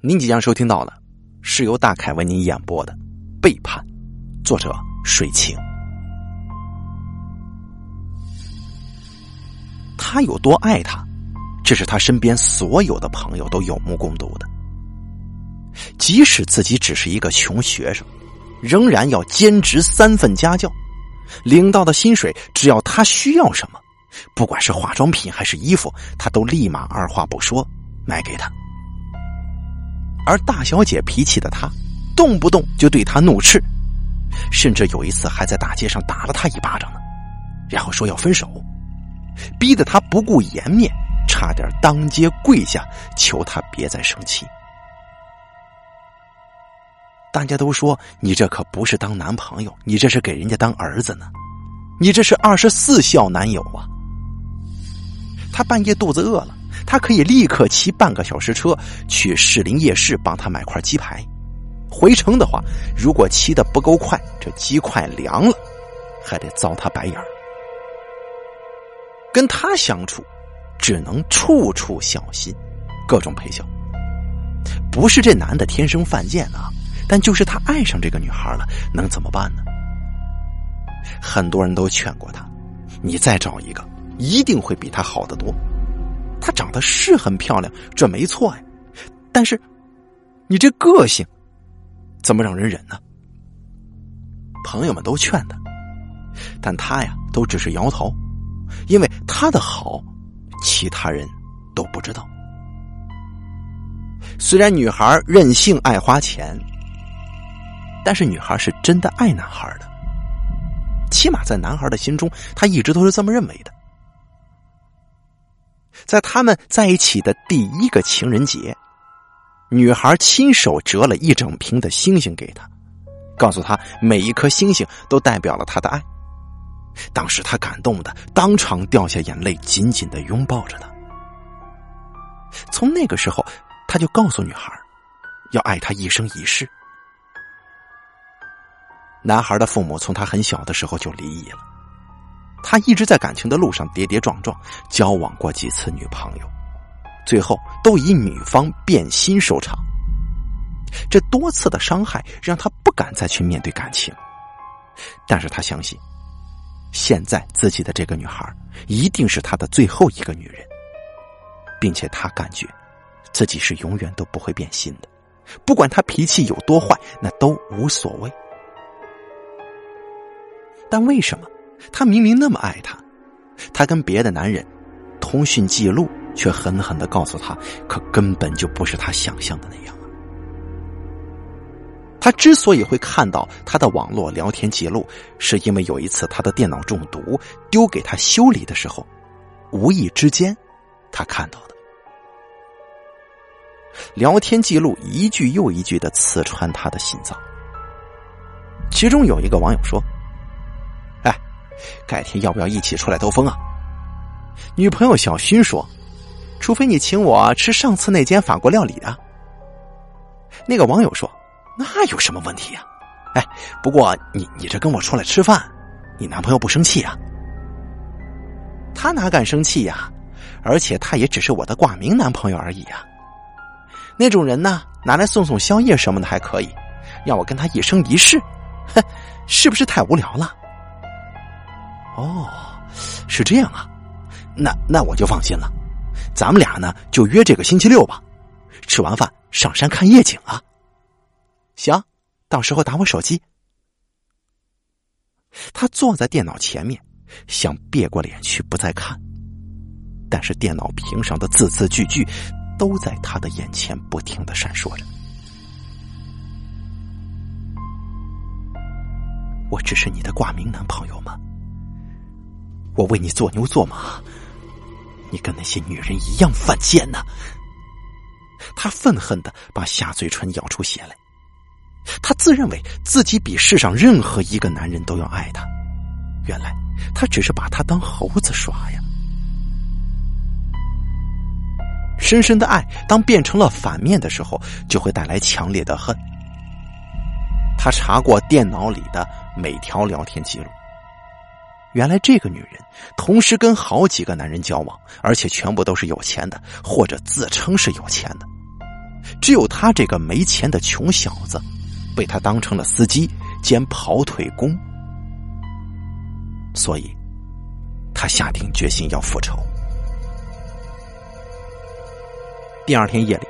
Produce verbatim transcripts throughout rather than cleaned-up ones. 您即将收听到的是由大凯为您演播的《背叛》，作者水晴。他有多爱他，这是他身边所有的朋友都有目共睹的。即使自己只是一个穷学生，仍然要兼职三份家教，领到的薪水只要他需要什么，不管是化妆品还是衣服，他都立马二话不说买给他。而大小姐脾气的他，动不动就对他怒斥，甚至有一次还在大街上打了他一巴掌呢，然后说要分手，逼得他不顾颜面，差点当街跪下求他别再生气。大家都说，你这可不是当男朋友，你这是给人家当儿子呢，你这是二十四孝男友啊。他半夜肚子饿了，他可以立刻骑半个小时车去士林夜市帮他买块鸡排，回程的话，如果骑得不够快，这鸡块凉了，还得遭他白眼儿。跟他相处，只能处处小心，各种陪笑。不是这男的天生犯贱啊，但就是他爱上这个女孩了，能怎么办呢？很多人都劝过他，你再找一个，一定会比他好得多。她长得是很漂亮，这没错呀，但是你这个性怎么让人忍呢？朋友们都劝她，但她呀都只是摇头，因为她的好其他人都不知道。虽然女孩任性爱花钱，但是女孩是真的爱男孩的，起码在男孩的心中，她一直都是这么认为的。在他们在一起的第一个情人节，女孩亲手折了一整瓶的星星给他，告诉他每一颗星星都代表了他的爱。当时他感动的当场掉下眼泪，紧紧的拥抱着他。从那个时候，他就告诉女孩要爱她一生一世。男孩的父母从他很小的时候就离异了，他一直在感情的路上跌跌撞撞，交往过几次女朋友，最后都以女方变心收场。这多次的伤害让他不敢再去面对感情，但是他相信，现在自己的这个女孩一定是他的最后一个女人，并且他感觉自己是永远都不会变心的，不管他脾气有多坏，那都无所谓。但为什么他明明那么爱他，他跟别的男人通讯记录却狠狠地告诉他，可根本就不是他想象的那样啊。他之所以会看到他的网络聊天记录，是因为有一次他的电脑中毒，丢给他修理的时候，无意之间他看到的。聊天记录一句又一句地刺穿他的心脏。其中有一个网友说，改天要不要一起出来兜风啊？女朋友小薰说，除非你请我吃上次那间法国料理啊。那个网友说，那有什么问题啊？哎，不过你你这跟我出来吃饭，你男朋友不生气啊？他哪敢生气呀、啊？而且他也只是我的挂名男朋友而已啊。那种人呢，拿来送送宵夜什么的还可以，让我跟他一生一世，哼，是不是太无聊了？哦，是这样啊，那那我就放心了，咱们俩呢就约这个星期六吧，吃完饭上山看夜景啊。行，到时候打我手机。他坐在电脑前面，想别过脸去不再看，但是电脑屏上的字字句句都在他的眼前不停地闪烁着。我只是你的挂名男朋友吗？我为你做牛做马，你跟那些女人一样犯贱呢、啊！他愤恨地把下嘴唇咬出血来。他自认为自己比世上任何一个男人都要爱他，原来他只是把他当猴子耍呀。深深的爱，当变成了反面的时候，就会带来强烈的恨。他查过电脑里的每条聊天记录，原来这个女人同时跟好几个男人交往，而且全部都是有钱的，或者自称是有钱的。只有他这个没钱的穷小子被他当成了司机兼跑腿工，所以他下定决心要复仇。第二天夜里，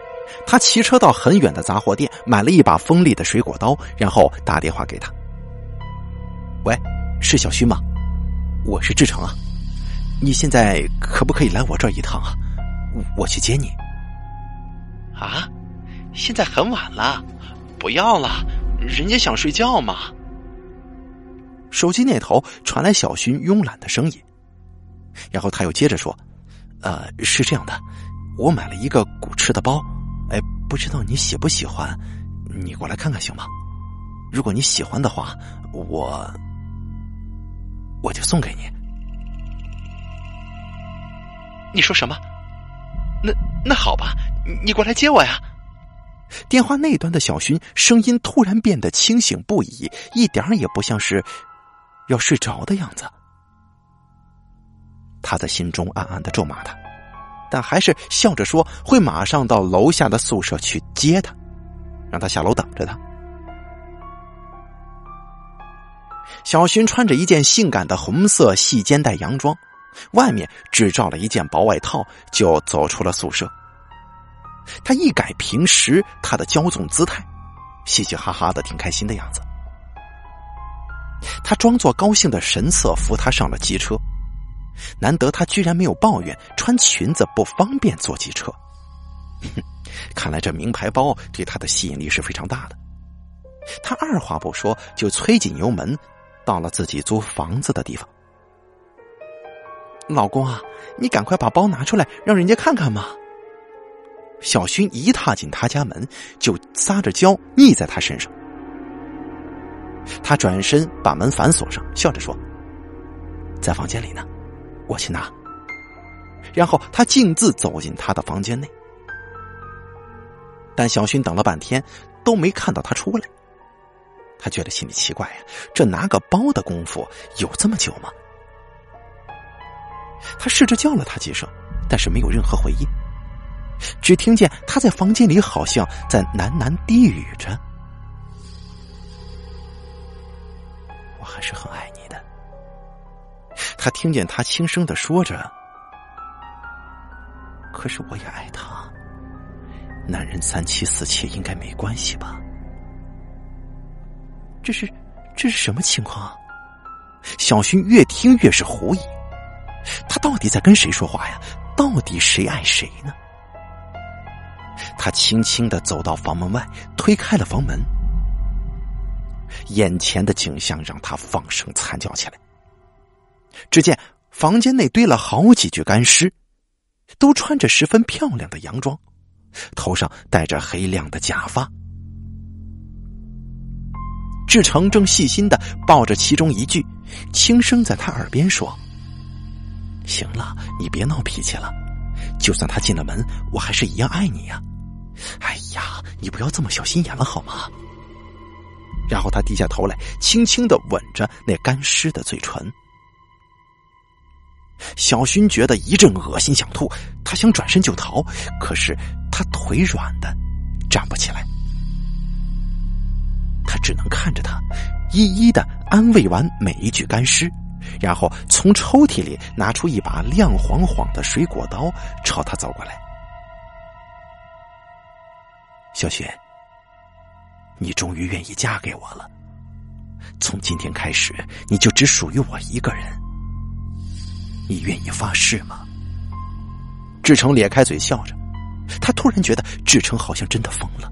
他骑车到很远的杂货店买了一把锋利的水果刀，然后打电话给他：喂，是小勋吗？我是志成啊，你现在可不可以来我这儿一趟啊？我去接你。啊，现在很晚了，不要了，人家想睡觉嘛。手机那头传来小勋慵懒的声音，然后他又接着说：呃，是这样的，我买了一个古驰的包，哎，不知道你喜不喜欢，你过来看看行吗？如果你喜欢的话，我我就送给你。你说什么？那那好吧，你过来接我呀。电话那端的小勋声音突然变得清醒不已，一点也不像是要睡着的样子。他在心中暗暗地咒骂他，但还是笑着说会马上到楼下的宿舍去接他，让他下楼等着他。小勋穿着一件性感的红色细肩带洋装，外面只罩了一件薄外套，就走出了宿舍。他一改平时他的骄纵姿态，嘻嘻哈哈的挺开心的样子。他装作高兴的神色扶他上了机车，难得他居然没有抱怨穿裙子不方便坐机车。看来这名牌包对他的吸引力是非常大的。他二话不说就催紧油门到了自己租房子的地方。老公啊，你赶快把包拿出来让人家看看嘛。小勋一踏进他家门就撒着娇腻在他身上。他转身把门反锁上，笑着说：在房间里呢，我去拿。然后他径自走进他的房间内。但小勋等了半天都没看到他出来，他觉得心里奇怪呀、啊，这拿个包的功夫有这么久吗？他试着叫了他几声，但是没有任何回应，只听见他在房间里好像在喃喃低语着：我还是很爱你的。他听见他轻声地说着：可是我也爱他，男人三妻四妾应该没关系吧？这是这是什么情况啊？小勋越听越是狐疑，他到底在跟谁说话呀？到底谁爱谁呢？他轻轻地走到房门外，推开了房门。眼前的景象让他放声惨叫起来。只见房间内堆了好几具干尸，都穿着十分漂亮的洋装，头上戴着黑亮的假发。志成正细心地抱着其中一具，轻声在他耳边说：行了，你别闹脾气了，就算他进了门，我还是一样爱你呀、啊。哎呀，你不要这么小心眼了好吗？然后他低下头来，轻轻地吻着那干尸的嘴唇。小勋觉得一阵恶心想吐，他想转身就逃，可是他腿软的站不起来。他只能看着他，一一的安慰完每一具干尸，然后从抽屉里拿出一把亮晃晃的水果刀，朝他走过来。小雪，你终于愿意嫁给我了，从今天开始，你就只属于我一个人，你愿意发誓吗？志成咧开嘴笑着，他突然觉得志成好像真的疯了。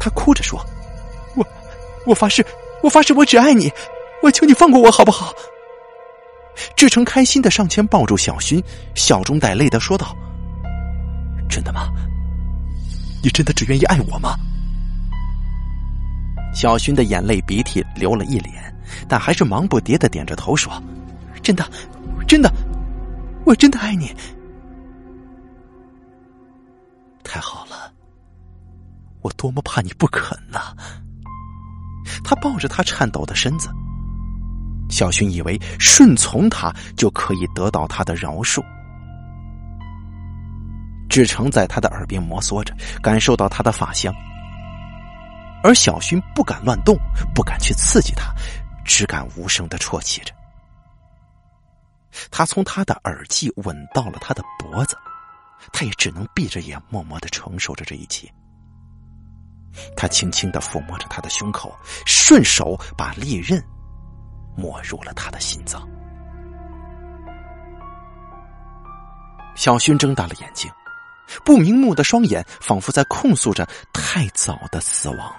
他哭着说：我我发誓，我发誓，我只爱你，我求你放过我好不好？志成开心的上前抱住小勋，笑中带泪的说道：真的吗？你真的只愿意爱我吗？小勋的眼泪鼻涕流了一脸，但还是忙不迭的点着头说：真的，真的，我真的爱你。太好了，我多么怕你不肯呢、啊！他抱着他颤抖的身子，小勋以为顺从他就可以得到他的饶恕。只成在他的耳边摩挲着，感受到他的发香。而小薰不敢乱动，不敢去刺激他，只敢无声地啜泣着。他从他的耳际吻到了他的脖子，他也只能闭着眼默默地承受着这一切。他轻轻地抚摸着他的胸口，顺手把利刃没入了他的心脏。小薰睁大了眼睛，不明目的双眼仿佛在控诉着太早的死亡。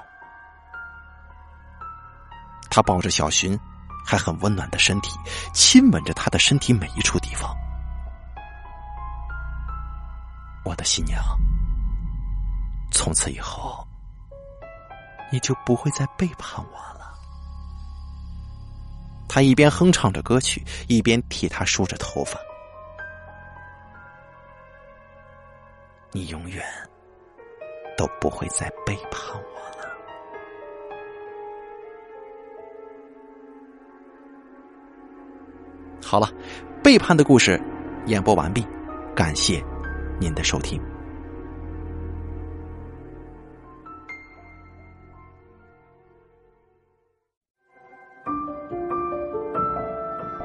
他抱着小薰还很温暖的身体，亲吻着他的身体每一处地方。我的新娘，从此以后你就不会再背叛我了。他一边哼唱着歌曲，一边替她梳着头发。你永远都不会再背叛我了。好了，背叛的故事演播完毕，感谢您的收听。